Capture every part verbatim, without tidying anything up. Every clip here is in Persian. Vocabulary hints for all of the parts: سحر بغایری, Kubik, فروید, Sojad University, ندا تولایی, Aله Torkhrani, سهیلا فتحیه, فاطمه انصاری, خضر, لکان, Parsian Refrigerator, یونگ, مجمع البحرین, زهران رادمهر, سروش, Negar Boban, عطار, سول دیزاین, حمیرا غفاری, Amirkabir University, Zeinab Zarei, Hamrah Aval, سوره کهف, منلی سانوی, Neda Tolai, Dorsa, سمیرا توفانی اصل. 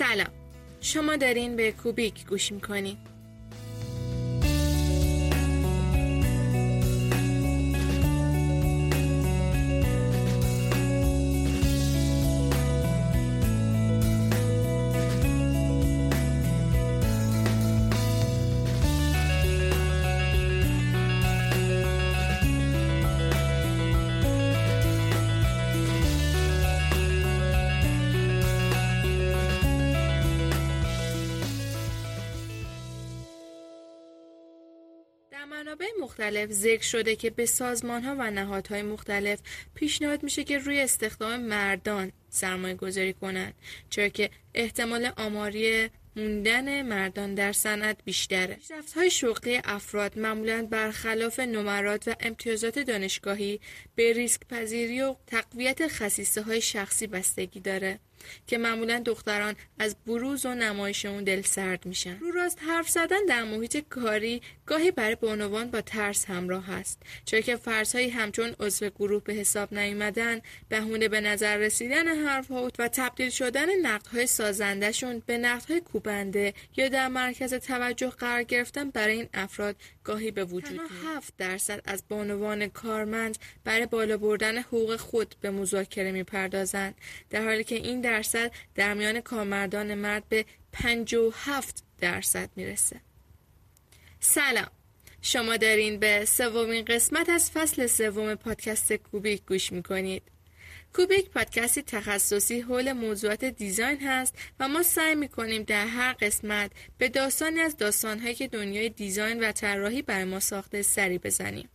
سلام، شما دارین به کوبیک گوش میکنین. منابع مختلف ذکر شده که به سازمان‌ها و نهادهای مختلف پیشنهاد میشه که روی استخدام مردان سرمایه گذاری کنند، چرا که احتمال آماری موندن مردان در صنعت بیشتره. پیشرفت‌های شغلی افراد معمولاً برخلاف نمرات و امتیازات دانشگاهی به ریسک پذیری و تقویت خصیصه‌های شخصی بستگی داره که معمولاً دختران از بروز و نمایش اون دل سرد میشن. رو راست حرف زدن در محیط کاری گاهی برای بانوان با ترس همراه است، چرا که فرض‌هایی همچون عضو گروه به حساب نیامدن، بهونه به نظر رسیدن حرف‌ها و تبدیل شدن نقدهای سازندشون به نقدهای کوبنده یا در مرکز توجه قرار گرفتن برای این افراد گاهی به وجود میاد. تنها هفت درصد از بانوان کارمند برای بالا بردن حقوق خود به مذاکره میپردازند، در حالی که این درصد در میان کارمردان مرد به پنجاه و هفت درصد میرسه. سلام، شما دارین به سومین قسمت از فصل سوم پادکست کوبیک گوش میکنید. کوبیک پادکستی تخصصی حول موضوعات دیزاین هست و ما سعی میکنیم در هر قسمت به داستانی از داستانهایی که دنیای دیزاین و طراحی برای ما ساخته سری بزنیم.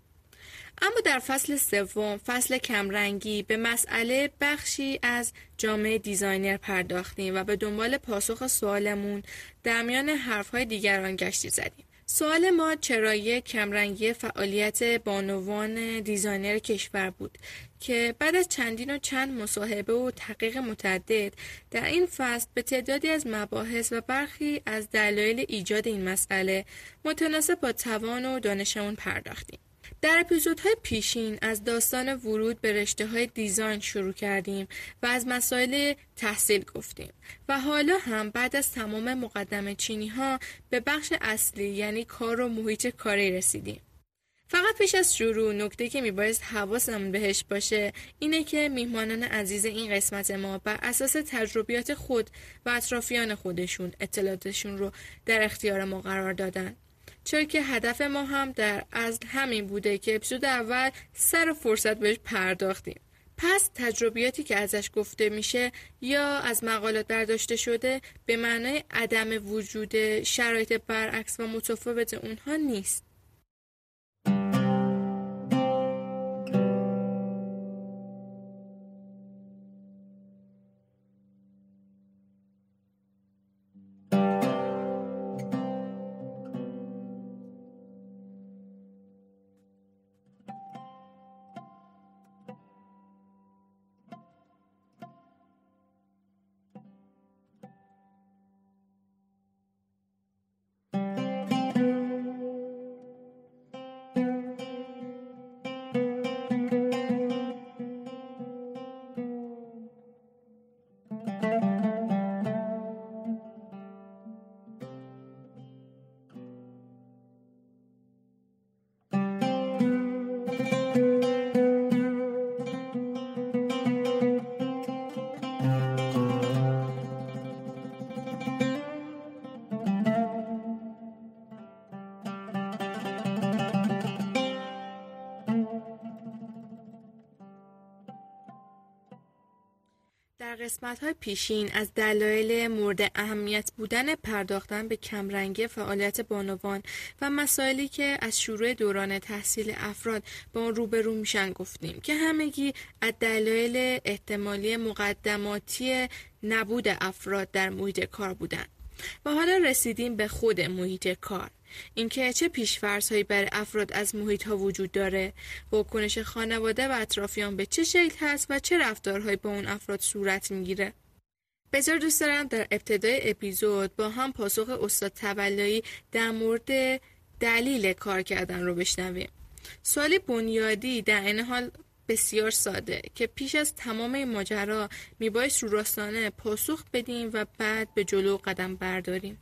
اما در فصل سوم، فصل کمرنگی، به مسئله بخشی از جامعه دیزاینر پرداختیم و به دنبال پاسخ سوالمون در میان حرفهای دیگران گشتی زدیم. سوال ما چرایی کمرنگی فعالیت بانوان دیزاینر کشور بود که بعد از چندین و چند مصاحبه و تحقیق متعدد در این فصل به تعدادی از مباحث و برخی از دلایل ایجاد این مسئله متناسب با توان و دانشمون پرداختیم. در اپیزودهای پیشین از داستان ورود به رشته‌های دیزاین شروع کردیم و از مسائل تحصیل گفتیم و حالا هم بعد از تمام مقدمه چینی‌ها به بخش اصلی یعنی کار و محیط کاری رسیدیم. فقط پیش از شروع نکته که میبایست حواسمون بهش باشه اینه که میهمانان عزیز این قسمت ما بر اساس تجربیات خود و اطرافیان خودشون اطلاعاتشون رو در اختیار ما قرار دادن، چرا که هدف ما هم در اصل همین بوده که اپیزود اول سر فرصت بهش پرداختیم. پس تجربیاتی که ازش گفته میشه یا از مقالات برداشته شده به معنای عدم وجود شرایط برعکس و متفاوت اونها نیست. قسمت های پیشین از دلایل مورد اهمیت بودن پرداختن به کمرنگی فعالیت بانوان و مسائلی که از شروع دوران تحصیل افراد با اون روبرو میشن گفتیم که همگی از دلایل احتمالی مقدماتی نبود افراد در محیط کار بودن. و حالا رسیدیم به خود محیط کار، اینکه چه پیش‌فرض‌هایی برای افراد از محیط‌ها وجود داره، واکنش خانواده و اطرافیان به چه شکل هست و چه رفتارهایی با اون افراد صورت می‌گیره. بذار دوست دارم در ابتدای اپیزود با هم پاسخ استاد تولایی در مورد دلیل کار کردن رو بشنویم. سوالی بنیادی در این حال بسیار ساده که پیش از تمام ماجرا میبایست رو راستانه پاسخ بدیم و بعد به جلو قدم برداریم.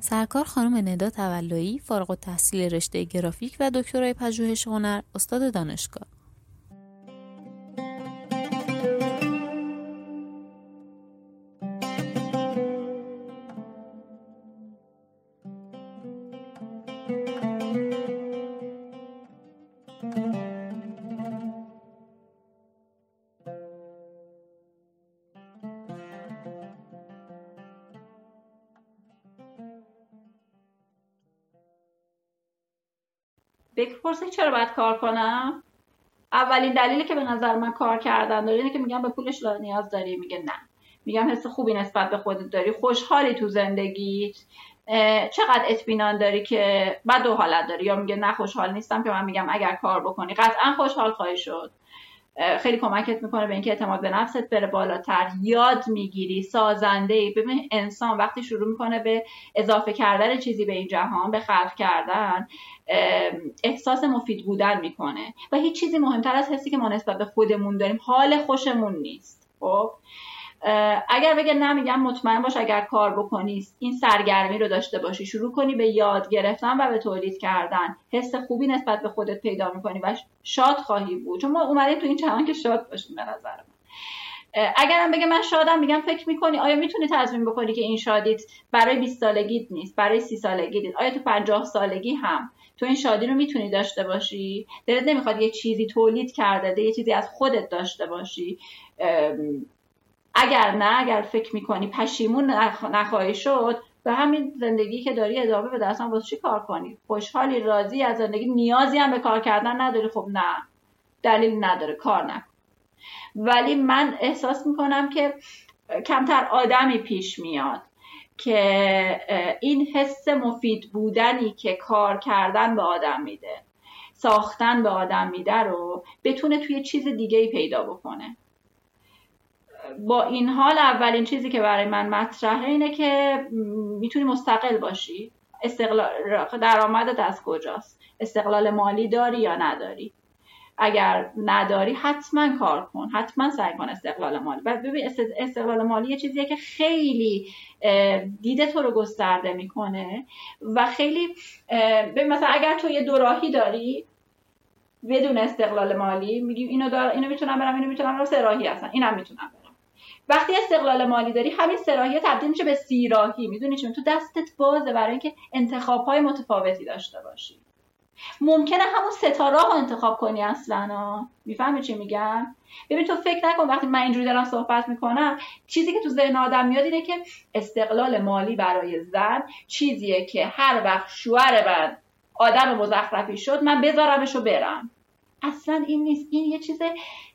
سرکار خانم ندا تولایی، فارغ التحصیل رشته گرافیک و دکترای پژوهش هنر، استاد دانشگاه. بپرسید چرا باید کار کنم؟ اولین دلیلی که به نظر من کار کردن داره اینه که میگم به پولش نیاز داری، میگه نه. میگم حس خوبی نسبت به خودت داری، خوشحالی تو زندگیت، چقدر اطمینان داری که بعد دو حالت داری، یا میگه نه خوشحال نیستم، که من میگم اگر کار بکنی قطعا خوشحال خواهی شد. خیلی کمکت میکنه به اینکه اعتماد به نفست بره بالاتر، یاد میگیری، سازنده‌ای. ببین انسان وقتی شروع میکنه به اضافه کردن چیزی به این جهان، به خلق کردن، احساس مفید بودن میکنه و هیچ چیزی مهمتر از حسی که ما نسبت به خودمون داریم، حال خوشمون نیست. خب اگر بگه نه، میگم مطمئن باش اگر کار بکنی این سرگرمی رو داشته باشی، شروع کنی به یاد گرفتن و به تولید کردن، حس خوبی نسبت به خودت پیدا میکنی و شاد خواهی بود، چون ما اومدیم تو این جهان که شاد باشیم. به نظر من اگرم بگه من شادم، میگم فکر میکنی آیا میتونی تضمین بکنی که این شادیت برای بیست سالگیت نیست، برای سی سالگیت، آیا تو پنجاه سالگی هم تو این شادی رو میتونی داشته باشی؟ دلت نمیخواد یه چیزی تولید کرده، یه چیزی از خودت داشته باشی؟ اگر نه، اگر فکر میکنی پشیمون نخواهی شد، به همین زندگی که داری ادامه بده، اصلا واسه چی کار کنی؟ خوشحالی، راضی از زندگی، نیازی هم به کار کردن نداری، خب نه، دلیل نداره کار نکن. ولی من احساس میکنم که کمتر آدمی پیش میاد که این حس مفید بودنی که کار کردن به آدم میده، ساختن به آدم میده رو بتونه توی چیز دیگه‌ای پیدا بکنه. با این حال اولین چیزی که برای من مطرحه اینه که میتونی مستقل باشی، استقلال، درآمدت از کجاست، استقلال مالی داری یا نداری. اگر نداری حتما کار کن، حتما سعی کن استقلال مالی. و ببین استقلال مالی یه چیزیه که خیلی دیده تو رو گسترده میکنه و خیلی ببین مثلا اگر تو یه دوراهی داری بدون استقلال مالی، میگیم اینو دار، اینو میتونم برم، اینو میتونم برم، سه راهی هستن، اینم میتونم برم. وقتی استقلال مالی داری، همین سراهی تبدیل میشه به سیراهی. میدونی چون تو دستت بازه برای اینکه انتخاب‌های متفاوتی داشته باشی. ممکنه همون ستاره ها انتخاب کنی اصلا. میفهمی چی میگم؟ ببین تو فکر نکن وقتی من اینجوری دارم صحبت میکنم، چیزی که تو ذهن آدم میاد اینه که استقلال مالی برای زن چیزیه که هر وقت شوهر من آدم مزخرفی شد من بذارمش و برم. اصلا این نیست. این یه چیز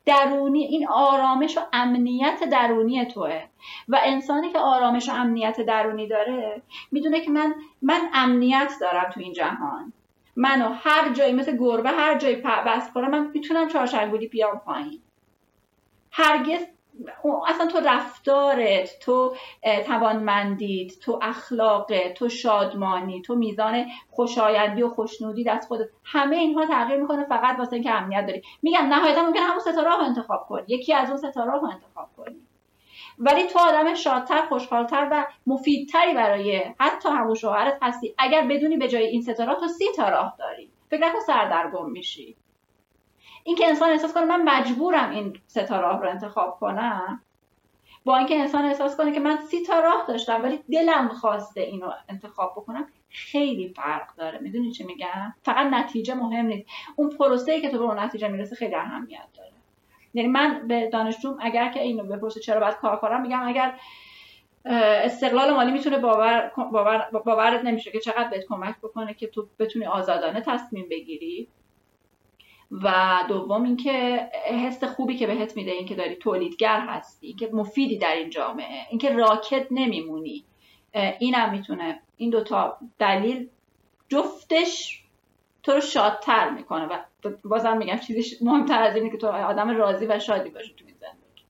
درونی، این آرامش و امنیت درونی توه و انسانی که آرامش و امنیت درونی داره میدونه که من من امنیت دارم تو این جهان، منو هر جایی مثل گربه هر جایی بس کنم، من میتونم چهارشنبولی بیام پایین. هرگز اصلا تو رفتارت، تو توانمندیت، تو اخلاقت، تو شادمانی، تو میزان خوشایندی و خوشنودی دست خودت، همه اینها تغییر میکنه فقط واسه اینکه امنیت داری. میگم نهایتا ممکنه همون ستاره ها انتخاب کنی، یکی از اون ستاره ها انتخاب کنی، ولی تو آدم شادتر، خوشحالتر و مفیدتری برای حتی همون شوهرت هستی اگر بدونی به جای این ستاره تو سی تا راه داری. فکر نکن سردرگم میشی. این که انسان احساس کنه من مجبورم این سه تا راه رو انتخاب کنم، با اینکه انسان احساس کنه که من سی تا راه داشتم ولی دلم خواسته اینو انتخاب بکنم، خیلی فرق داره. میدونی چی میگم؟ فقط نتیجه مهم نیست، اون پروسه‌ای که تو به اون نتیجه میرسه خیلی اهمیت داره. یعنی من به دانشجوم اگر که اینو بپرسه چرا باید کار کنم، میگم اگر استقلال مالی میتونه باور باور باورت نمیشه که چقدر بهت کمک بکنه که تو بتونی آزادانه تصمیم بگیری، و دوم اینکه حس خوبی که بهت میده اینکه داری تولیدگر هستی، که مفیدی در این جامعه، اینکه راکت نمیمونی، اینم میتونه این دوتا دلیل جفتش تو رو شادتر میکنه و بازم میگم چیزی مهمتر از اینه که تو آدم راضی و شادی باشی تو زندگی.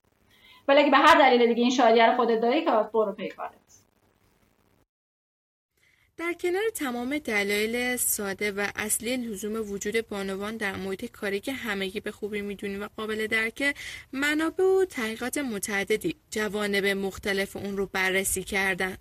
ولی اگه به هر دلیل دیگه این شادیه رو خودت داری که برو پی کارت. در کنار تمام دلایل ساده و اصلی لزوم وجود بانوان در محیط کاری که همگی به خوبی میدونیم و قابل درکه، منابع و تحقیقات متعددی جوانب مختلف اون رو بررسی کردن.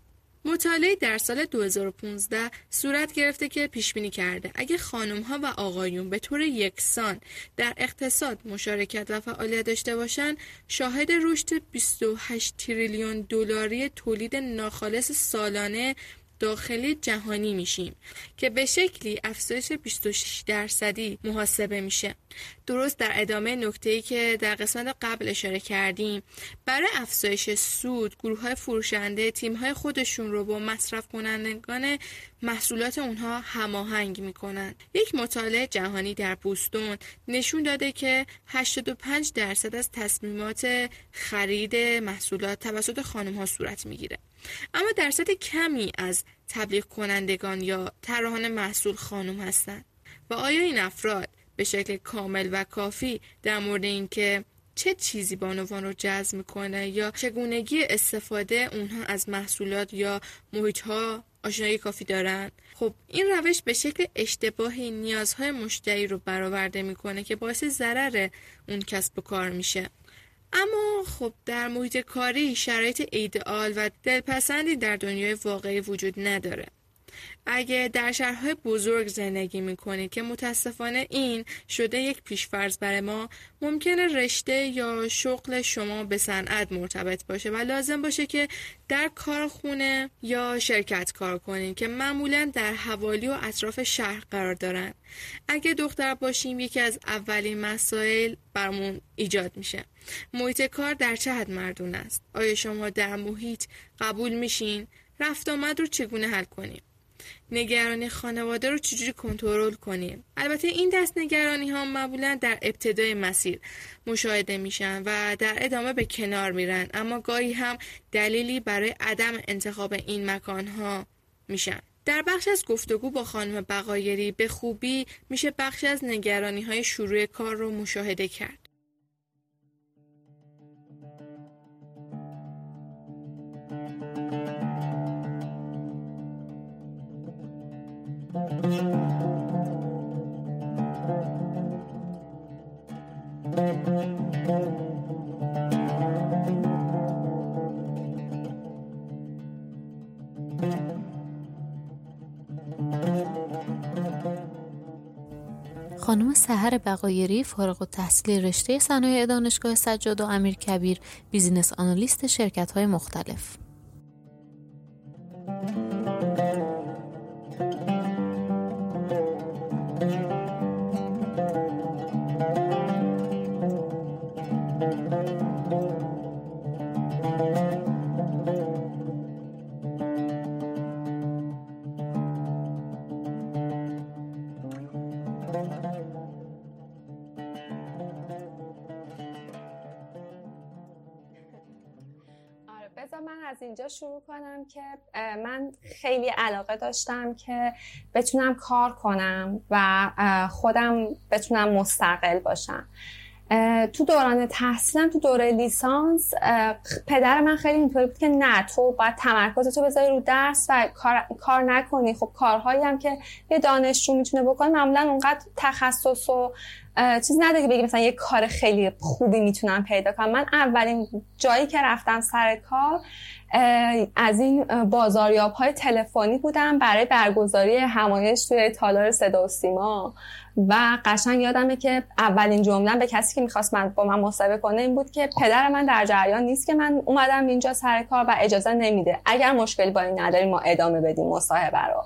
مطالعه در سال دو هزار و پانزده صورت گرفته که پیش بینی کرده اگه خانم‌ها و آقایون به طور یکسان در اقتصاد مشارکت و فعالیت داشته باشند، شاهد رشد بیست و هشت تریلیون دلاری تولید ناخالص سالانه داخل جهانی میشیم که به شکلی افزایش بیست و شش درصدی محاسبه میشه. درست در ادامه نکته‌ای که در قسمت قبل اشاره کردیم، برای افزایش سود گروه‌های فروشنده تیم‌های خودشون رو با مصرف کنندگان محصولات اونها هماهنگ میکنند. یک مطالعه جهانی در بوستون نشون داده که هشتاد و پنج درصد از تصمیمات خرید محصولات توسط خانم‌ها صورت میگیره، اما درصد کمی از تبلیغ کنندگان یا طراحان محصول خانم هستند. و آیا این افراد به شکل کامل و کافی در مورد اینکه چه چیزی بانوان رو جذب میکنه یا چگونگی استفاده اونها از محصولات یا محیط‌ها آشنایی کافی دارن؟ خب این روش به شکل اشتباهی نیازهای مشتری رو برآورده میکنه که باعث ضرر اون کسب و کار میشه. اما خب در محیط کاری شرایط ایدئال و دلپسندی در دنیای واقعی وجود نداره. اگه در شهرهای بزرگ زندگی میکنید که متاسفانه این شده یک پیشفرض برای ما، ممکنه رشته یا شغل شما به صنعت مرتبط باشه و لازم باشه که در کارخونه یا شرکت کار کنید که معمولاً در حوالی و اطراف شهر قرار دارن. اگه دختر باشیم یکی از اولین مسائل برمون ایجاد میشه: محیط کار در چه حد مردونه است؟ آیا شما در محیط قبول میشین؟ رفت آمد رو چگونه حل کنیم؟ نگرانی خانواده رو چجوری کنترل کنیم؟ البته این دست نگرانی ها معمولا در ابتدای مسیر مشاهده میشن و در ادامه به کنار میرن، اما گاهی هم دلیلی برای عدم انتخاب این مکان ها میشن. در بخش از گفتگو با خانم بغایری به خوبی میشه بخش از نگرانی های شروع کار رو مشاهده کرد. خانم سحر بغایری، فارغ التحصیل رشته صنایع دانشگاه سجاد و امیرکبیر، بیزینس آنالیست شرکت‌های مختلف. شروع کنم که من خیلی علاقه داشتم که بتونم کار کنم و خودم بتونم مستقل باشم. تو دوران تحصیلم، تو دوره لیسانس، پدر من خیلی اینطوری بود که نه، تو باید تمرکزتو بذاری رو درس و کار, کار نکنی. خب کارهایی هم که یه دانشجو میتونه بکنه معمولا اونقدر تخصص و چیز نداره که بگی مثلا یه کار خیلی خوبی میتونم پیدا کنم. من اولین جایی که رفتم سر کار از این بازاریاب‌های تلفنی بودم برای برگزاری همایش توی تالار صدا و سیما و قشنگ یادمه که اولین جمله به کسی که می‌خواست من با من مصاحبه کنه این بود که پدر من در جریان نیست که من اومدم اینجا سر کار و اجازه نمیده، اگر مشکلی با این نداریم ما ادامه بدیم مصاحبه رو.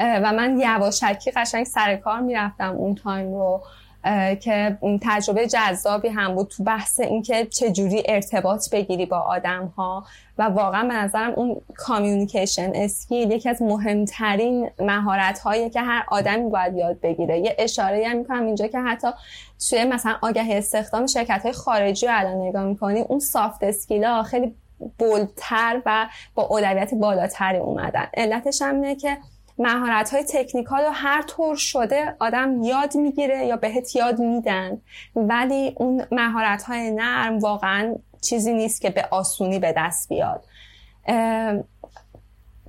و من یواشکی قشنگ سر کار می‌رفتم اون تایم رو که تجربه جذابی هم بود تو بحث اینکه چجوری ارتباط بگیری با آدم ها و واقعا به نظرم اون کامیونیکیشن اسکیل یکی از مهمترین مهارت هایی که هر آدمی باید یاد بگیره. یه اشاره هم میکنم اینجا که حتی توی مثلا آگهی استخدام شرکت های خارجی رو الان نگاه میکنی، اون سافت اسکیل ها خیلی بولتر و با اولویت بالاتری اومدن. علتش هم اینه که مهارت‌های تکنیکال رو هر طور شده آدم یاد میگیره یا بهت یاد میدن، ولی اون مهارت‌های نرم واقعا چیزی نیست که به آسونی به دست بیاد.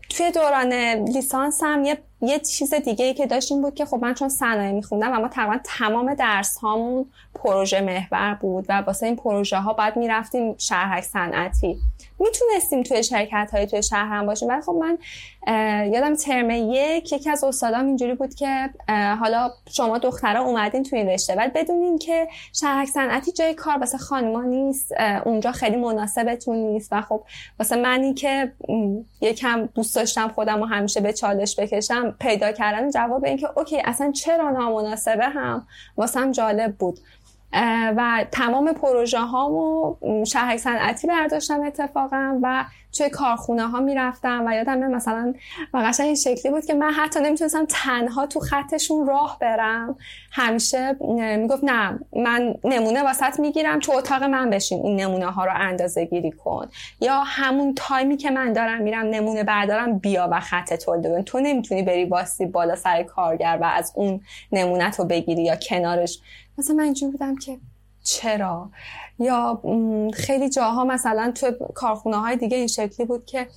توی دوران لیسانس هم یه, یه چیز دیگه ای که داشتیم بود که خب من چون صنایع میخوندم و ما تقریبا تمام درس هامون پروژه محور بود و واسه این پروژه ها بعد میرفتیم شهرک صنعتی. میتونستیم توی شرکت های توی شهرم باشیم، ولی خب من یادم ترم یک یکی از استادام اینجوری بود که حالا شما دخترها اومدین توی این رشته ولی بدونین که شهرک صنعتی جای کار واسه خانما نیست، اونجا خیلی مناسبتون نیست. و خب واسه منی که یکم دوست داشتم خودم رو همیشه به چالش بکشم، پیدا کردن جواب این که اوکی اصلا چرا نامناسبه هم واسم جالب بود و تمام پروژه هامو شهرک صنعتی برداشتم اتفاقا و توی کارخونه ها میرفتم و یادم مثلا واقعا این شکلی بود که من حتی نمیتونستم تنها تو خطشون راه برم، همیشه میگفت نه من نمونه واسط میگیرم تو اتاق من بشین این نمونه ها رو اندازه گیری کن، یا همون تایمی که من دارم میرم نمونه بردارم بیا و خط تولید کن، تو نمیتونی بری واسی بالا سر کارگر و از اون نمونه تو بگیری یا کنارش. مثلا من اینجور بودم که چرا؟ یا خیلی جاها مثلا تو کارخونه های دیگه این شکلی بود که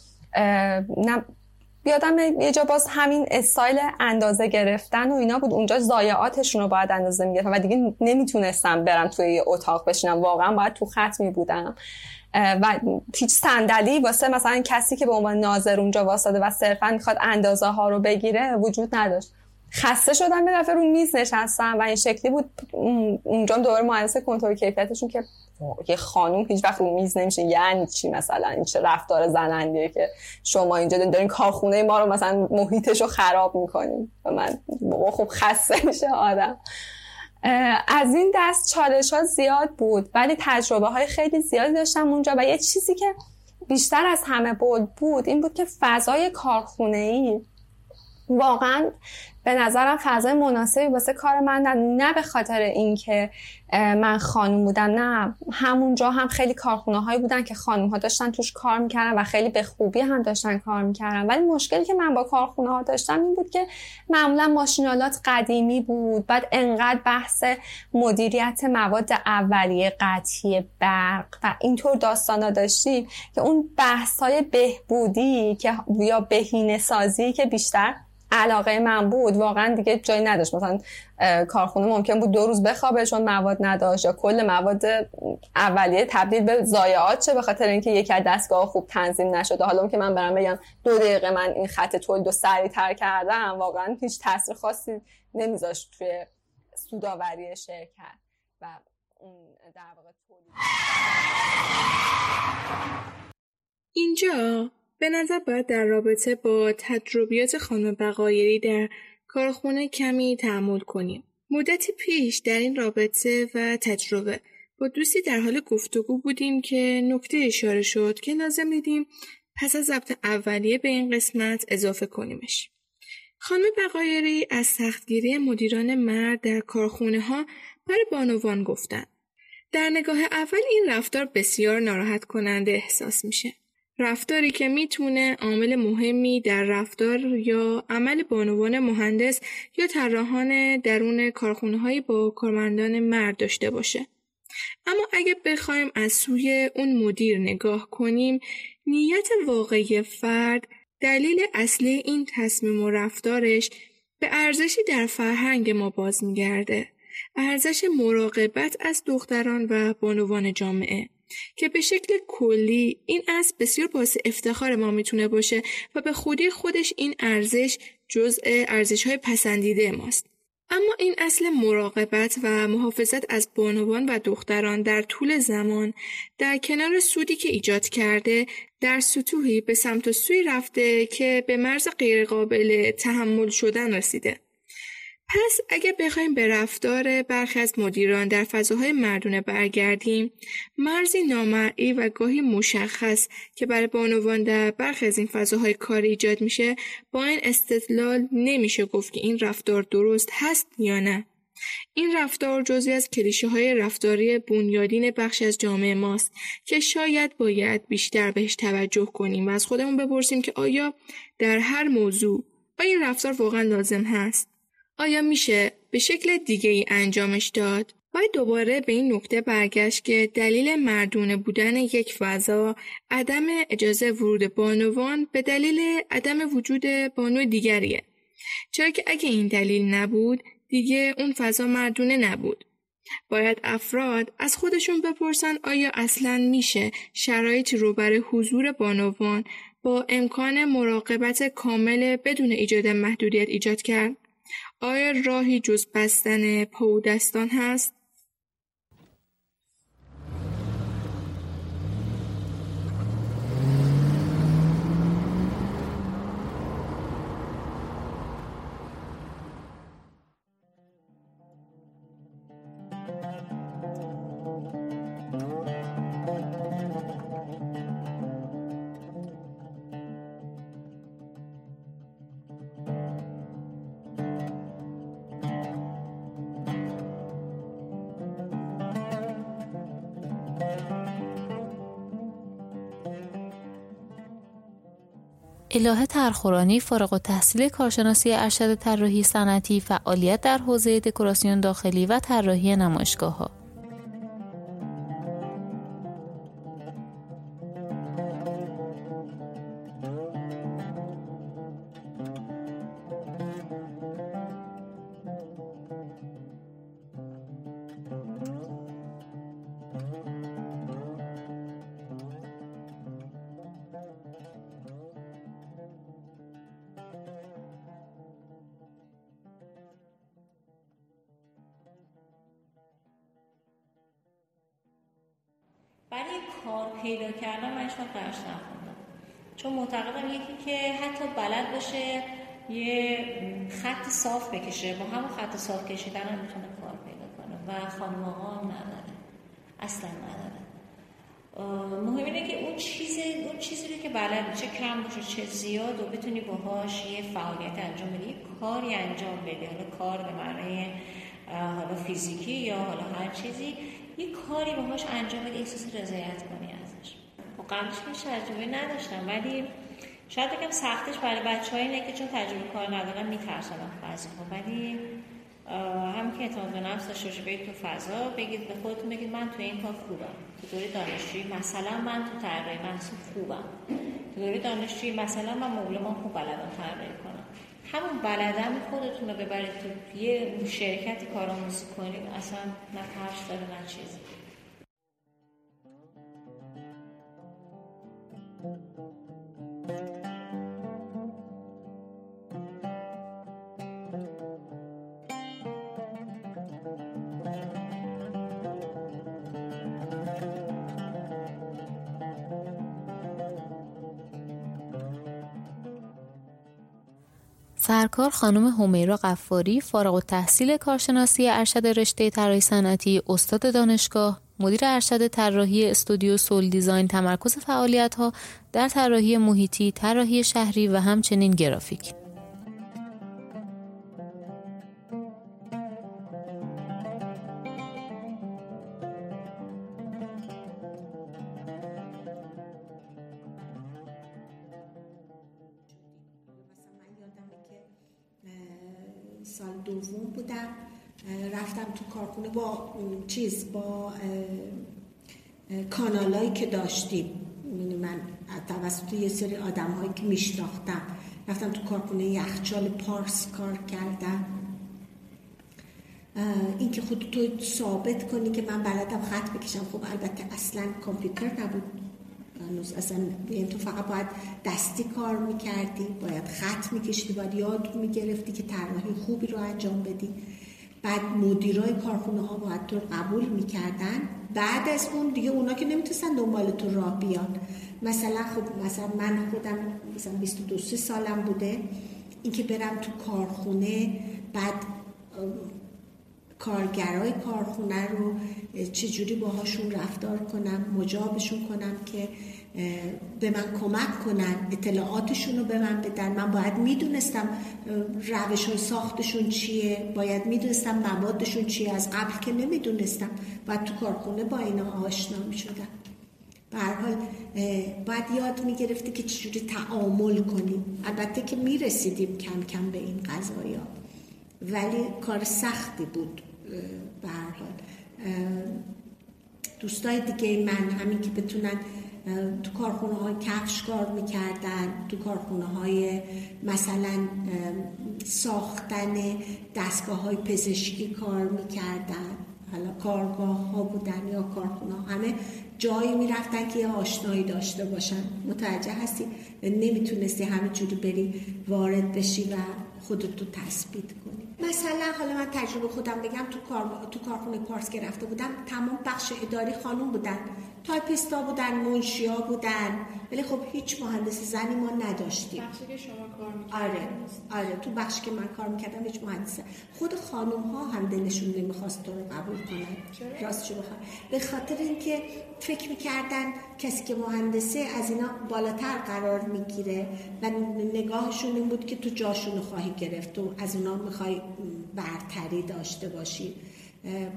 بیادم یه جا باز همین استایل اندازه گرفتن و اینا بود، اونجا ضایعاتشون رو باید اندازه میگرفتم و دیگه نمیتونستم برم توی اتاق بشینم، واقعا باید تو خط میبودم و هیچ صندلی واسه مثلا کسی که به عنوان ناظر اونجا واساده و صرفا میخواد اندازه ها رو بگیره وجود نداشت. خسته شدم یه دفعه رو میز نشستم و این شکلی بود اونجا دوباره مهندسه کنترل کیفیتشون که یه خانوم هیچ وقت رو میز نمیشه، یعنی چی مثلا این چه رفتار زنندیه که شما اینجا دارین کارخونه ما رو مثلا محیطش رو خراب میکنین و من خب خسته میشه آدم. از این دست چالش ها زیاد بود ولی تجربه های خیلی زیادی داشتم اونجا و یه چیزی که بیشتر از همه بود بود این بود که فضای کارخونه‌ای واقعا به نظرم فضای مناسبی واسه کار من نه, نه به خاطر اینکه من خانم بودم، نه همونجا هم خیلی کارخونه هایی بودن که خانم ها داشتن توش کار میکردن و خیلی به خوبی هم داشتن کار میکردن، ولی مشکلی که من با کارخونه ها داشتم این بود که معمولا ماشینالات قدیمی بود، بعد انقدر بحث مدیریت مواد اولیه قطعی برق و اینطور داستانا داشتیم که اون بحث های بهبودی که یا بهینه سازی که بیشتر علاقه من بود واقعا دیگه جایی نداشت. مثلا کارخونه ممکن بود دو روز بخوابه چون مواد نداشت یا کل مواد اولیه تبدیل به ضایعات شه به خاطر اینکه یکی از دستگاه‌ها خوب تنظیم نشده. حالا که من برام بگم دو دقیقه من این خط تولید رو سریع‌تر کردم واقعا هیچ تاثیر خاصی نمیذاشت توی سوداوری شرکت و در واقع تولید. اینجا به نظر باید در رابطه با تجربیات خانم بغایری در کارخونه کمی تعامل کنیم. مدتی پیش در این رابطه و تجربه با دوستی در حال گفتگو بودیم که نکته اشاره شد که لازم دیدیم پس از ضبط اولیه به این قسمت اضافه کنیمش. خانم بغایری از سختگیری مدیران مرد در کارخونه ها برای بانوان گفتن. در نگاه اول این رفتار بسیار ناراحت کننده احساس میشه. رفتاری که میتونه عامل مهمی در رفتار یا عمل بانوان مهندس یا طراحان درون کارخونه‌های با کارمندان مرد داشته باشه. اما اگه بخوایم از سوی اون مدیر نگاه کنیم، نیت واقعی فرد، دلیل اصلی این تصمیم و رفتارش به ارزشی در فرهنگ ما باز میگرده. ارزش مراقبت از دختران و بانوان جامعه. که به شکل کلی این اصل بسیار باعث افتخار ما میتونه باشه و به خودی خودش این ارزش جزء ارزش‌های پسندیده ماست. اما این اصل مراقبت و محافظت از بانوان و دختران در طول زمان در کنار سودی که ایجاد کرده در سطوحی به سمت و سوی رفته که به مرز غیرقابل تحمل شدن رسیده. پس اگه بخوایم به رفتار برخی از مدیران در فضاهای مردونه برگردیم، مرزی نامرئی و گاهی مشخص که برای بانوان در برخی از این فضاهای کاری ایجاد میشه، با این استدلال نمیشه گفت که این رفتار درست هست یا نه. این رفتار جزئی از کلیشه‌های رفتاری بنیادین بخش از جامعه ماست که شاید باید بیشتر بهش توجه کنیم و از خودمون بپرسیم که آیا در هر موضوع آیا این رفتار واقعا لازم هست؟ آیا میشه به شکل دیگه ای انجامش داد؟ باید دوباره به این نکته برگشت که دلیل مردونه بودن یک فضا عدم اجازه ورود بانوان به دلیل عدم وجود بانو دیگریه. چرا که اگه این دلیل نبود دیگه اون فضا مردونه نبود. باید افراد از خودشون بپرسن آیا اصلاً میشه شرایطی رو برای حضور بانوان با امکان مراقبت کامل بدون ایجاد محدودیت ایجاد کرد؟ آیا راهی جز بستن پا و دستان هست؟ اله ترخورانی فارغ التحصیل کارشناسی ارشد طراحی صنعتی، فعالیت در حوزه دکوراسیون داخلی و طراحی نمایشگاه‌ها. برای کار پیدا کردن من هیچ‌وقت درس نخوندم، چون معتقدم یکی که حتی بلد باشه یه خط صاف بکشه با همون خط صاف کشیدن هم میتونه کار پیدا کنه و خانم‌ها هم نداره، اصلا نداره. مهم اینه که اون چیزی اون چیزی رو که بلد چه کم باشه چه زیاد و بتونی باهاش یه فعالیت انجام بدی، کاری انجام بدی، حالا کار به معنی حالا فیزیکی یا حالا هر چیزی، یه کاری باهاش انجام بدی، احساس رضایت کنی ازش. خب قبلش هیچ تجربه نداشتم، ولی شاید بگم سختش برای بچه‌ها اینه که چون تجربه کار ندارن میترسن از فضا. ولی هم که اعتماد به نفس داشته باشید، برید تو فضا، بگید به خودتون، بگید من تو این کار خوبم. تو دوره دانشجویی مثلا من تو طراحی محصول خوبم. تو دوره دانشجویی مثلا من مبلمان خوب بلدم طراحی کنم. همون بلدم خودتون رو ببرید تو یه شرکتی کارآموزی کنید، اصلا نه ترس داره نه چیزی. سرکار خانم حمیرا غفاری، فارغ التحصیل کارشناسی ارشد رشته طراحی صنعتی، استاد دانشگاه، مدیر ارشد طراحی استودیو سول دیزاین، تمرکز فعالیت‌ها در طراحی محیطی، طراحی شهری و همچنین گرافیک. با چیز با کانالایی که داشتیم، من توسط یه سری آدم هایی که میشناختم رفتم تو کارخونه یخچال پارس کار کردم. این که خود تو ثابت کنی که من بلدم خط بکشم، خب البته اصلا کامپیوتر نبود هنوز، اصلا تو فقط باید دستی کار میکردی، باید خط میکشیدی، باید یاد میگرفتی که طراحی خوبی رو انجام بدی. بعد مدیرای کارخونه ها باید تو قبول میکردن، بعد از اون دیگه اونا که نمیتونستن دنبال تو راه بیان. مثلا خب مثلا من خودم مثلا بیست و دو سالم بوده، اینکه برم تو کارخونه بعد کارگرای کارخونه رو چجوری باهاشون رفتار کنم، مجابشون کنم که به من کمک کنن، اطلاعاتشون رو به من بدن. من باید میدونستم روشون ساختشون چیه، باید میدونستم موادشون چیه، از قبل که نمیدونستم، باید تو کارخونه با اینا آشنا میشدم. به هر حال باید یاد میگرفتی که چجوری تعامل کنیم. البته که میرسیدیم کم کم به این قضایا، ولی کار سختی بود. به هر حال دوستای دیگه من همین که بتونن تو کارخونه های کفش کار میکردن، تو کارخونه های مثلا ساختن دستگاه های پزشکی کار میکردن، حالا کارگاه ها بودن یا کارخونه ها، همه جایی میرفتن که یه آشنایی داشته باشن. متوجه هستی نمیتونستی همینجوری بری وارد بشی و خودتو تثبیت کنی. مثلا حالا من تجربه خودم بگم، تو کار تو کارخونه پارس گرفته بودم، تمام بخش اداری خانوم بودن، تایپیستا بودن، منشیا بودن، ولی خب هیچ مهندس زنی ما نداشتیم. بخشی که شما کار می‌کردید؟ آره آره، تو بخشی که من کار می‌کردم هیچ مهندس. خود خانم‌ها هم دلشون نمی‌خواست تو رو قبول کنن. راستش بخوام به خاطر اینکه فکر می‌کردن کسی که مهندسه از اینا بالاتر قرار می‌گیره و نگاهشون این بود که تو جاشون رو خواهی گرفت، تو از اونا می‌خوای برتری داشته باشی.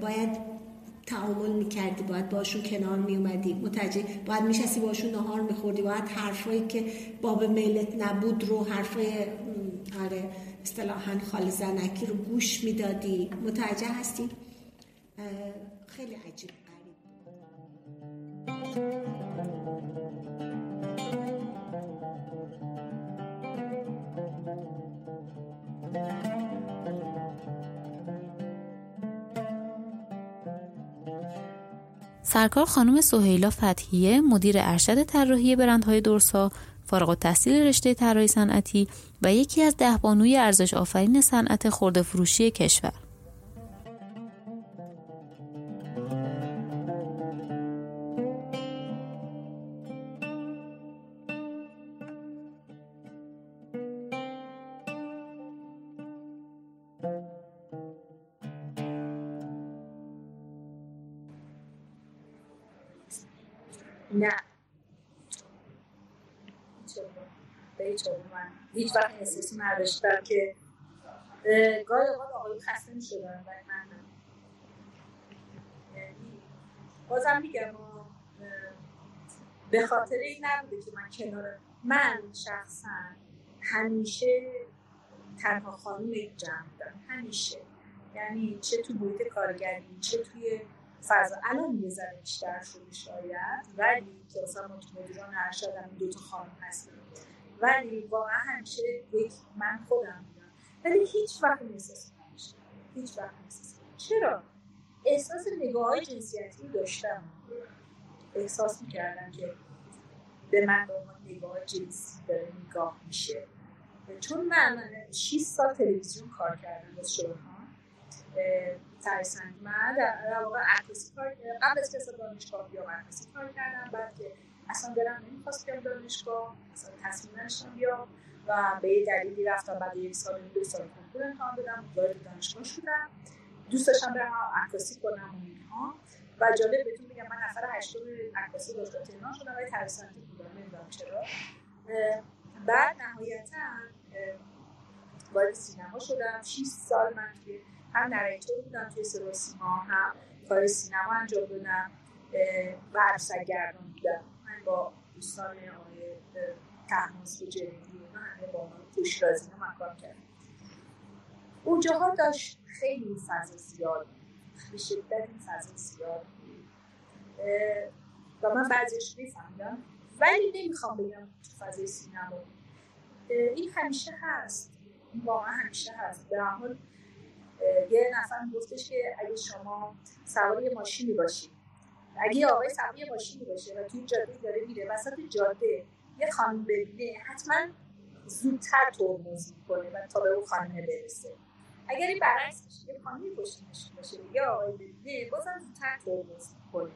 باید تعامل میکردی، باید باشون کنار میومدی، متوجه، باید میشستی باشون نهار میخوردی، باید حرفایی که باب میلت نبود رو، حرفای آره اصطلاحاً خال زنکی رو گوش میدادی. متوجه هستی؟ خیلی عجیب غریب. سرکار خانم سهیلا فتحیه، مدیر ارشد طراحی برندهای دورسا، فارغ التحصیل رشته طراحی صنعتی و یکی از ده بانوی ارزش آفرین صنعت خرده فروشی کشور. نه هیچ وقت من هیچ وقت احساس نداشتم که گاهی اوقات آقایون خسته می‌شدن، ولی من نه. یعنی بازم میگم به خاطر این نبوده که من کنار، من شخصا همیشه تنها خانم یک جمع بودم، همیشه، یعنی چه تو بویت کارگری چه توی فرض. الان یه ذره بیشتر شده شاید، ولی که اصلا ما تو مدیران ارشد هم دوتا خانم هستیم، ولی واقعا همیشه یک من خودم بودم، ولی هیچ وقت احساس نمیشه، هیچ وقت احساس نمیشه. چرا؟ احساس نگاه‌های جنسیتی داشتم، احساس میکردم که به من نگاه جنسی داره نگاه میشه. چون من شش سال تلویزیون کار کردم با شما ترسند، من در واقع عکاسی کار کردم، قبل از که دانشگاه بیام عکاسی کار کردم، بعد که اصلا دلم نمیخواست بیام دانشگاه، اصلا تصمیم نشدم بیام و به یه دلیلی رفتم، بعد یک سال دو سال کنکور امتحان دادم، وارد دانشگاه شدم، دوست داشتم برم عکاسی کنم و اینها. و جالب بهتون بگم من نفر هشتم عکاسی دانشگاه تهران شدم، ولی ترسندی بودم، نمیدونم چرا. بعد نهایتاً وارد سینما شدم. شش سال من توی هم نرایتور بودم، توی صدا سیما هم کار سینما انجام دادم و عروسک‌گردان بودم. من با دوستان آقای تحماس و جلیلی و همه با من خوشرازینا من کار کردم. اونجاها داشت خیلی فضا زیاد بود، به شدت این فضا زیاد بود و من بعضیش میفهمیدم، ولی نمیخوام بگم تو فضای سینما این همیشه هست، این واقعا همیشه هست. در حال یه نفر گفتش که اگه شما سوار یه ماشینی باشید، اگه آقای سوار یه ماشینی باشه و توی جاده داره میره وسط جاده یه خانم ببینه، حتما زودتر ترمز میکنه و تا به اون خانم برسه. اگر این برعکس بشه، یه خانمی پشتش باشه یا آقای ببینه، بازم زودتر ترمز میکنه.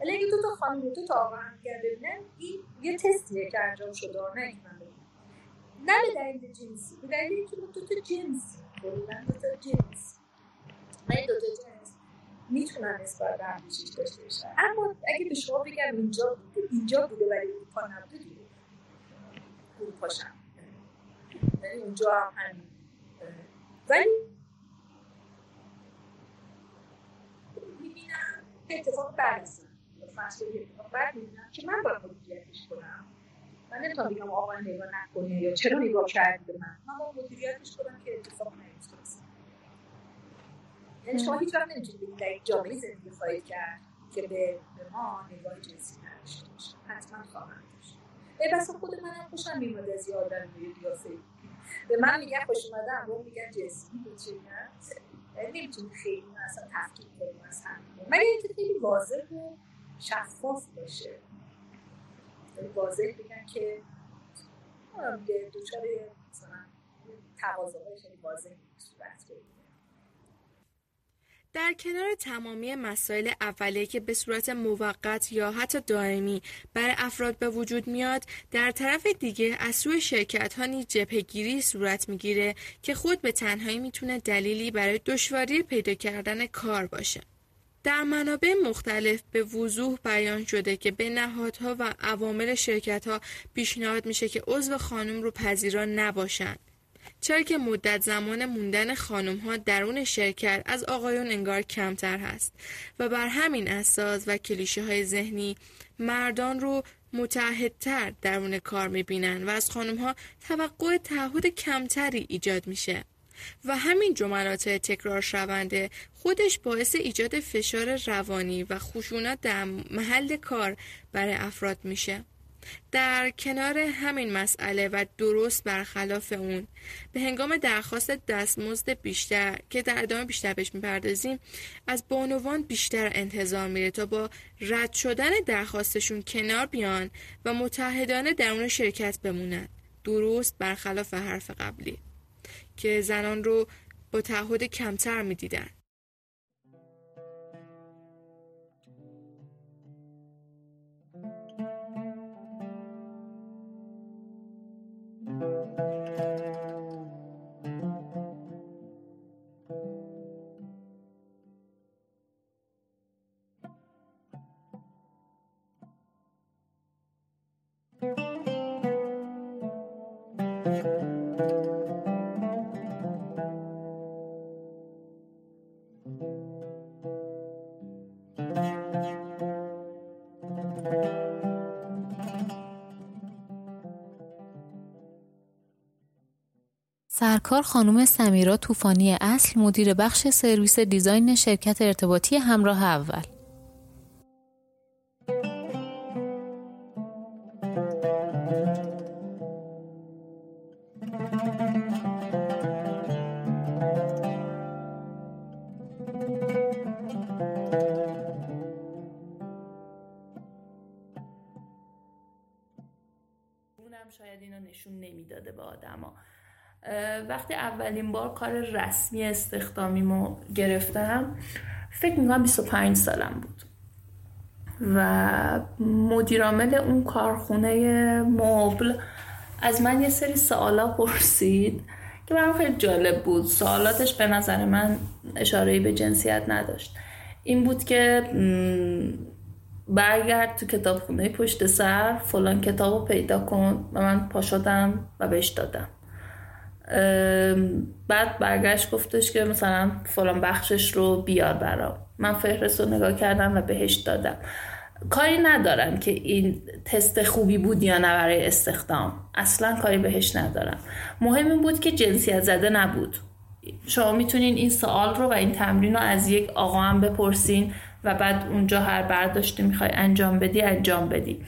ولی اگه دو تا خانم و دو تا آقا همدیگر ببینن، این یه تستیه که انجام شده، نه اینکه من ببینم، نه به دلیل جنسی، به دلیل اینکه دو تا جنس بودن، دو تا جنس، من دو تا جنس میتونن اثبات به هم چیز داشته باشن. اما اگه به شما بگم اینجا بوده اینجا بوده ولی اروپا نبوده، اروپاشم یعنی اونجا هم همین. ولی میبینم که اتفاق برسن فصلی اتفاق برد میبینم که من باید مدیریتش کنم. من نمیتونم بگم آقا نگاه نکنه یا چرا نگاه کردی به من. من باید مدیریتش کنم که اتفاق نیفتاد. یعنی شما هیچ وقت نمیتونید بگید در یک جامعه زندگی خواهید کرد که به ما نگاه جنسی نداشته باشه. حتما خواهند داشت. ای بسا خود منم خوشم میاد از یه آدم روی قیافه به من میگن خوش اومدم و میگن جنسی چی نه. نمیتونید خیلی اصلا تفکیک کنید از هم. مگر اینکه خیلی واضح و شفاف باشه. واضح بگن که دوچار تقاضاهای خیلی واضح صورت بگیره. در کنار تمامی مسائل اولیه که به صورت موقت یا حتی دائمی برای افراد به وجود میاد، در طرف دیگه از سوی شرکت‌ها نیز جبهه‌گیری صورت میگیره که خود به تنهایی میتونه دلیلی برای دشواری پیدا کردن کار باشه. در منابع مختلف به وضوح بیان شده که به نهادها و عوامل شرکت‌ها پیشنهاد میشه که عضو خانم رو پذیران نباشن، چرا که مدت زمان موندن خانم‌ها درون شرکت از آقایون انگار کمتر هست و بر همین اساس و کلیشه‌های ذهنی مردان رو متعهدتر درون کار می‌بینن و از خانم‌ها توقع تعهد کمتری ایجاد میشه و همین جملات تکرار شونده خودش باعث ایجاد فشار روانی و خشونت در محل کار برای افراد میشه. در کنار همین مسئله و درست برخلاف اون، به هنگام درخواست دستمزد بیشتر که در ادامه بیشتر بهش میپردازیم، از بانوان بیشتر انتظار میره تا با رد شدن درخواستشون کنار بیان و متحدانه درون شرکت بمونن، درست برخلاف حرف قبلی که زنان رو با تعهد کمتر میدیدن. سرکار خانم سمیرا توفانی اصل، مدیر بخش سرویس دیزاین شرکت ارتباطی همراه اول. اونم شاید اینو نشون نمیداده به آدما. وقتی اولین بار کار رسمی استخدامیمو گرفتم، فکر میکنم بیست و پنج سالم بود و مدیرعامل اون کارخونه مبل از من یه سری سوالا پرسید که برام خیلی جالب بود. سوالاتش به نظر من اشاره‌ای به جنسیت نداشت. این بود که برگرد تو کتابخونه پشت سر، فلان کتابو پیدا کن. و من پاشدم و بهش دادم. بعد برگشت گفتش که مثلا فلان بخشش رو بیار برام. من فهرست رو نگاه کردم و بهش دادم. کاری ندارم که این تست خوبی بود یا نه برای استخدام، اصلا کاری بهش ندارم. مهم این بود که جنسیت زده نبود. شما میتونین این سوال رو و این تمرین رو از یک آقا هم بپرسین و بعد اونجا هر برداشتی میخوای انجام بدی انجام بدی.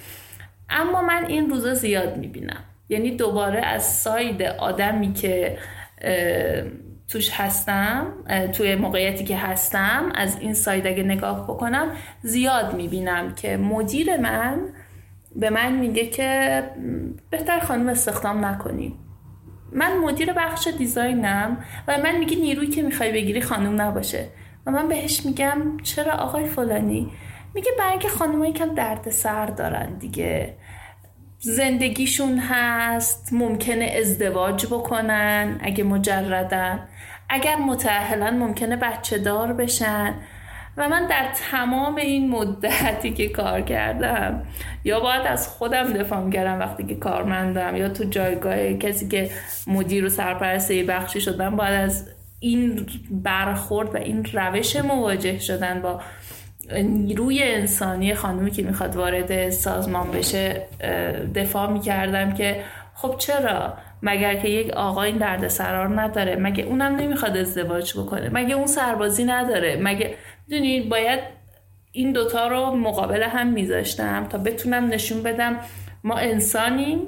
اما من این روزا زیاد میبینم، یعنی دوباره از ساید آدمی که توش هستم، توی موقعیتی که هستم، از این ساید اگه نگاه بکنم زیاد میبینم که مدیر من به من میگه که بهتر خانم استخدام نکنیم. من مدیر بخش دیزاینم و من میگه نیرویی که میخوای بگیری خانم نباشه و من بهش میگم چرا آقای فلانی؟ میگه برای اینکه خانم‌ها یکم درد سر دارن دیگه، زندگیشون هست، ممکنه ازدواج بکنن اگه مجردن، اگر متأهلن ممکنه بچه دار بشن. و من در تمام این مدتی که کار کردم یا باید از خودم دفاع کردم وقتی که کارمندم، یا تو جایگاه کسی که مدیر و سرپرست بخشی شدم باید از این برخورد و این روش مواجه شدن با نیروی انسانی خانومی که میخواد وارد سازمان بشه دفاع میکردم که خب چرا؟ مگر که یک آقا این دردسرار نداره؟ مگه اونم نمیخواد ازدواج بکنه؟ مگه اون سربازی نداره؟ مگه میدونید باید این دوتا رو مقابل هم میذاشتم تا بتونم نشون بدم ما انسانیم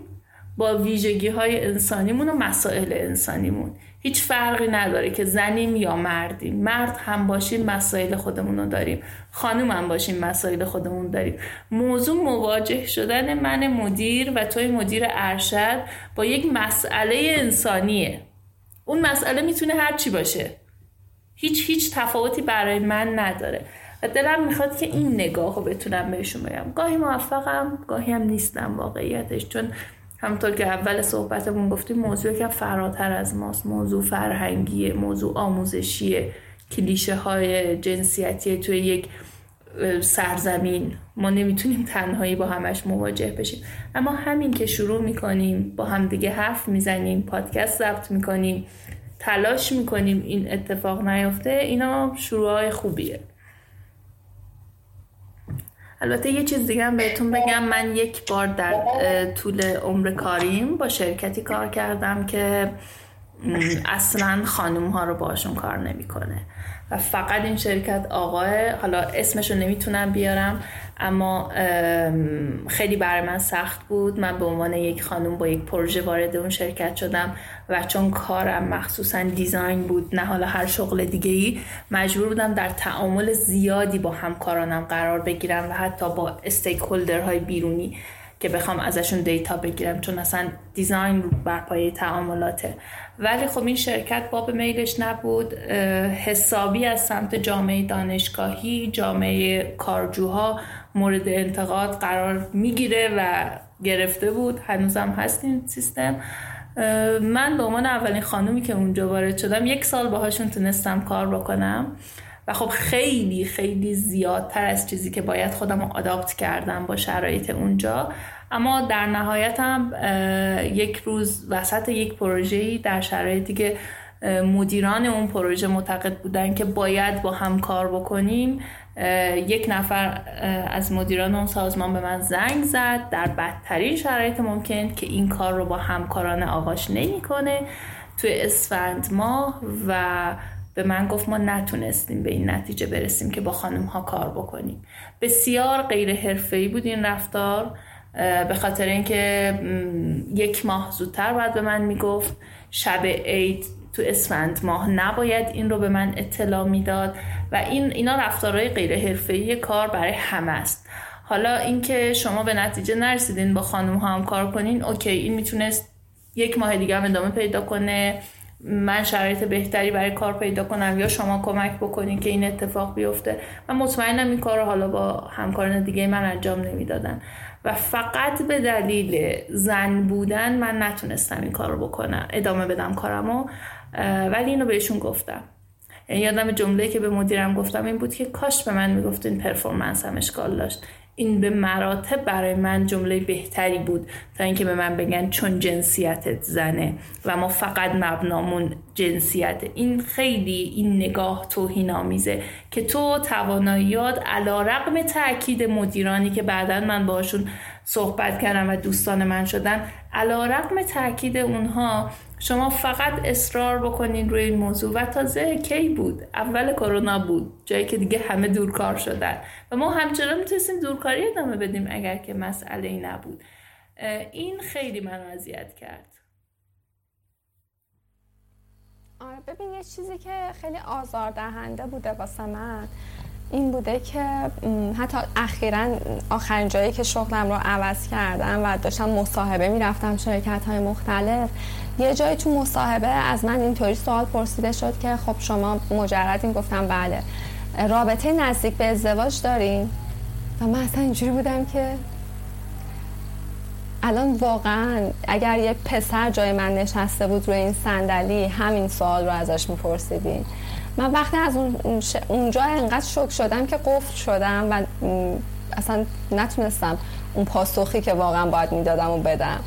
با ویژگی های انسانیمون و مسائل انسانیمون. هیچ فرقی نداره که زنیم یا مردیم، مرد هم باشیم مسائل خودمون رو داریم، خانم هم باشیم مسائل خودمون داریم. موضوع مواجه شدن من مدیر و توی مدیر ارشد با یک مسئله انسانیه. اون مسئله میتونه هر چی باشه، هیچ هیچ تفاوتی برای من نداره و دلم میخواد که این نگاه رو بتونم بهشون بگم. گاهی موفقم، گاهی هم نیستم واقعیتش، چون همطور که اول صحبتمون گفتیم موضوعی که فراتر از ماست، موضوع فرهنگیه، موضوع آموزشیه، کلیشه های جنسیتی توی یک سرزمین ما نمیتونیم تنهایی با همش مواجه بشیم. اما همین که شروع میکنیم با همدیگه حرف میزنیم، پادکست ضبط میکنیم، تلاش میکنیم این اتفاق نیفته، اینا شروعای خوبیه. البته یه چیز دیگه هم بهتون بگم، من یک بار در طول عمر کاریم با شرکتی کار کردم که اصلا خانوم ها رو باشون کار نمی کنه و فقط این شرکت آقاه، حالا اسمشو نمیتونم بیارم، اما خیلی برای من سخت بود. من به عنوان یک خانوم با یک پروژه وارد اون شرکت شدم و چون کارم مخصوصا دیزاین بود نه حالا هر شغل دیگه ای، مجبور بودم در تعامل زیادی با همکارانم قرار بگیرم و حتی با استیک هولدرهای بیرونی که بخوام ازشون دیتا بگیرم، چون اصلا دیزاین رو بر پایه تعاملاته. ولی خب این شرکت باب میلش نبود، حسابی از سمت جامعه دانشگاهی، جامعه کارجوها مورد انتقاد قرار میگیره و گرفته بود، هنوزم هست این سیستم. من به عنوان اولین خانومی که اونجا وارد شدم یک سال باهاشون تونستم کار بکنم و خب خیلی خیلی زیادتر از چیزی که باید خودم رو آداپت کردم با شرایط اونجا. اما در نهایت هم یک روز وسط یک پروژه‌ای در شرایطی که مدیران اون پروژه معتقد بودن که باید با هم کار بکنیم، یک نفر از مدیران اون سازمان به من زنگ زد در بدترین شرایط ممکن که این کار رو با همکاران آغاز نمی‌کنه توی اسفند ماه و به من گفت ما نتونستیم به این نتیجه برسیم که با خانم‌ها کار بکنیم. بسیار غیر حرفه‌ای بود این رفتار، به خاطر اینکه یک ماه زودتر بعد به من میگفت شب عید تو اسفند ماه نباید این رو به من اطلاع میداد و این اینا رفتارهای غیر حرفه‌ای کار برای همه است. حالا اینکه شما به نتیجه نرسیدین با خانم‌ها هم کار کنین، اوکی، این میتونست یک ماه دیگه هم ادامه پیدا کنه، من شرایط بهتری برای کار پیدا کنم یا شما کمک بکنین که این اتفاق بیفته. من مطمئنم این کار رو حالا با همکاران دیگه من انجام نمیدادن و فقط به دلیل زن بودن من نتونستم این کار رو بکنم، ادامه بدم کارمو. ولی اینو بهشون گفتم، یادم جمله‌ای که به مدیرم گفتم این بود که کاش به من میگفت این پرفورمنس هم اشکال داشت. این به مراتب برای من جمله بهتری بود تا اینکه به من بگن چون جنسیتت زنه و ما فقط مبنامون جنسیت. این خیلی این نگاه توهین‌آمیزه که تو تواناییات علی‌رغم تاکید مدیرانی که بعداً من باهاشون صحبت کردم و دوستان من شدن، علی‌رغم تاکید اونها شما فقط اصرار بکنین روی این موضوع. و تازه کی بود؟ اول کرونا بود، جایی که دیگه همه دورکار شدن و ما همچنان میتونستیم دورکاری ادامه بدیم اگر که مسئله ای نبود. این خیلی منو اذیت کرد. آره ببین، یه چیزی که خیلی آزاردهنده بوده واسه من این بوده که حتی اخیراً آخرین جایی که شغلم رو عوض کردم و داشتم مصاحبه میرفتم شرکت‌های مختلف، یه جایی تو مصاحبه از من اینطوری سوال پرسیده شد که خب شما مجرد این؟ گفتم بله. رابطه نزدیک به ازدواج دارین؟ و من اصلا اینجوری بودم که الان واقعاً اگر یه پسر جای من نشسته بود روی این صندلی همین سوال رو ازش میپرسیدین من وقتی از اون ش... اونجا انقدر شوک شدم که قفل شدم و اصلا نتونستم اون پاسخی که واقعا باید میدادم و بدم.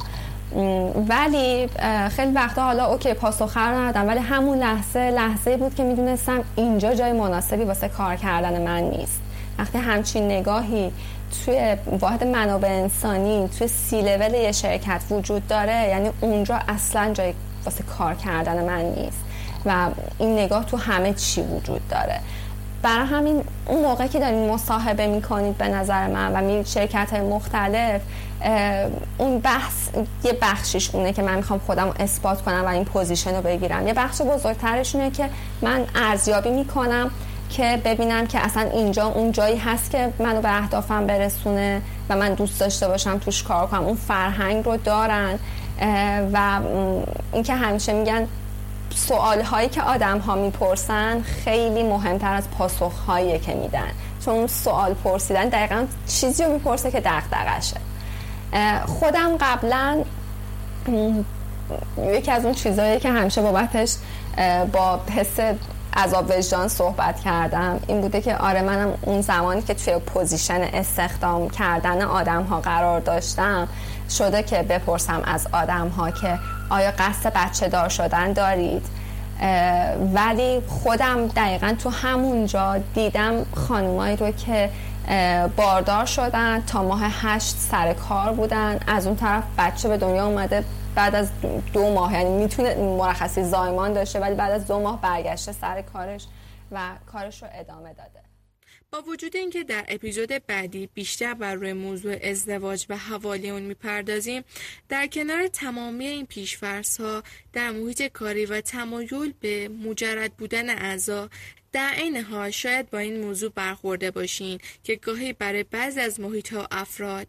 ولی خیلی وقتا حالا اوکی پاسخ رو ندادم، ولی همون لحظه لحظه بود که میدونستم اینجا جای مناسبی واسه کار کردن من نیست. وقتی همچین نگاهی توی واحد منابع انسانی توی سی لول یه شرکت وجود داره، یعنی اونجا اصلا جای واسه کار کردن من نیست و این نگاه تو همه چی وجود داره. برای همین اون موقع که دارین مصاحبه میکنید به نظر من و میرید شرکت‌های مختلف، اون بحث یه بخشیش اونه که من میخوام خودم رو اثبات کنم و این پوزیشن رو بگیرم، یه بخش بزرگترش اونه که من ارزیابی میکنم که ببینم که اصلا اینجا اون جایی هست که منو به اهدافم برسونه و من دوست داشته باشم توش کار کنم، اون فرهنگ رو دارن. و این که همیشه میگن سوال هایی که آدم ها میپرسن خیلی مهمتر از پاسخ هایی که میدن، چون اون سوال پرسیدن دقیقاً چیزی رو میپرسه که دغدغشه. خودم قبلا یکی از اون چیزایی که همیشه بابتش با حس عذاب وجدان صحبت کردم این بوده که آره منم اون زمانی که توی پوزیشن استخدام کردن آدم ها قرار داشتم شده که بپرسم از آدم ها که آیا قصد بچه دار شدن دارید؟ ولی خودم دقیقا تو همونجا دیدم خانمایی رو که باردار شدن، تا ماه هشت سر کار بودن، از اون طرف بچه به دنیا اومده بعد از دو ماه، یعنی میتونه مرخصی زایمان داشته ولی بعد از دو ماه برگشته سر کارش و کارش رو ادامه داده. با وجود اینکه در اپیزود بعدی بیشتر بر روی موضوع ازدواج و حوالی اون میپردازیم، در کنار تمامی این پیش‌فرض‌ها در محیط کاری و تمایل به مجرد بودن اعضا، در عین حال شاید با این موضوع برخورده باشین که گاهی برای بعضی از محیط‌ها و افراد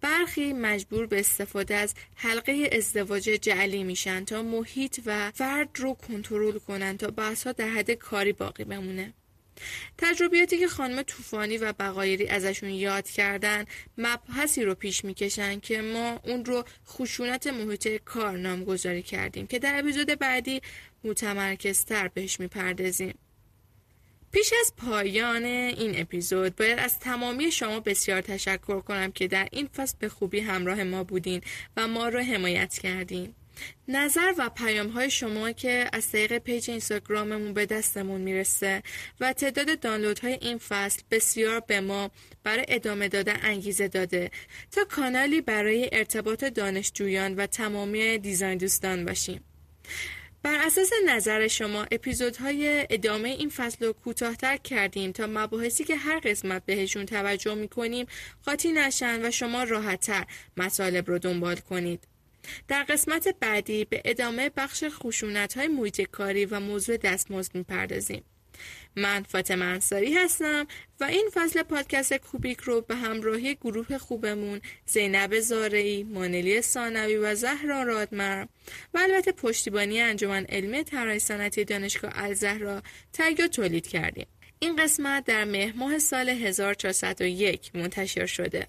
برخی مجبور به استفاده از حلقه ازدواج جعلی میشن تا محیط و فرد رو کنترل کنن تا بحث‌ها در حد کاری باقی بمونه. تجربیاتی که خانم طوفانی و بغایری ازشون یاد کردن مبحثی رو پیش میکشن که ما اون رو خشونت محیط کار نامگذاری کردیم که در اپیزود بعدی متمرکزتر بهش میپردازیم. پیش از پایان این اپیزود باید از تمامی شما بسیار تشکر کنم که در این فصل به خوبی همراه ما بودین و ما رو حمایت کردین. نظر و پیام‌های شما که از طریق پیج اینستاگراممون به دستمون میرسه و تعداد دانلودهای این فصل بسیار به ما برای ادامه دادن انگیزه داده تا کانالی برای ارتباط دانشجویان و تمامی دیزاین دوستان باشیم. بر اساس نظر شما اپیزودهای ادامه این فصل رو کوتاه‌تر کردیم تا مباحثی که هر قسمت بهشون توجه می‌کنیم قاطی نشن و شما راحت‌تر مطالب رو دنبال کنید. در قسمت بعدی به ادامه بخش خشونت‌های محیط کاری و موضوع دستمزد می‌پردازیم. من فاطمه انصاری هستم و این فصل پادکست کوبیک رو به همراهی گروه خوبمون زینب زارعی، منلی سانوی و زهران رادمهر و البته پشتیبانی انجمن علمی طراحی صنعتی دانشگاه الزهرا تهیه و تولید کردیم. این قسمت در مهر ماه سال هزار و چهارصد و یک منتشر شده.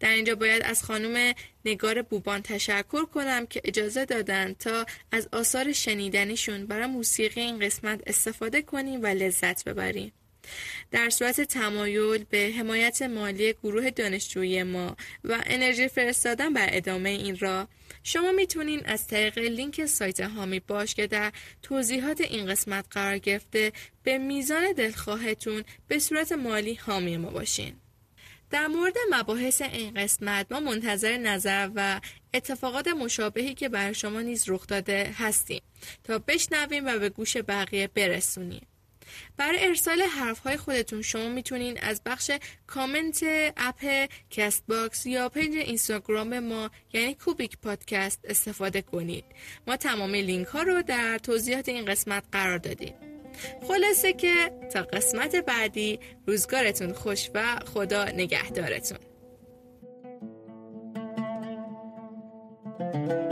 در اینجا باید از خانم نگار بوبان تشکر کنم که اجازه دادن تا از آثار شنیدنیشون برای موسیقی این قسمت استفاده کنیم و لذت ببریم. در صورت تمایل به حمایت مالی گروه دانشجویی ما و انرژی فرستادن بر ادامه این راه، شما میتونین از طریق لینک سایت هامی باش که در توضیحات این قسمت قرار گرفته به میزان دلخواهتون به صورت مالی حامی ما باشین. در مورد مباحث این قسمت ما منتظر نظر و اتفاقات مشابهی که برای شما نیز رخ داده هستیم تا بشنویم و به گوش بقیه برسونیم. برای ارسال حرفهای خودتون شما میتونین از بخش کامنت اپ کست باکس یا پیج اینستاگرام ما یعنی کوبیک پادکست استفاده کنید. ما تمام لینک ها رو در توضیحات این قسمت قرار دادیم. خلاصه که تا قسمت بعدی روزگارتون خوش و خدا نگهدارتون.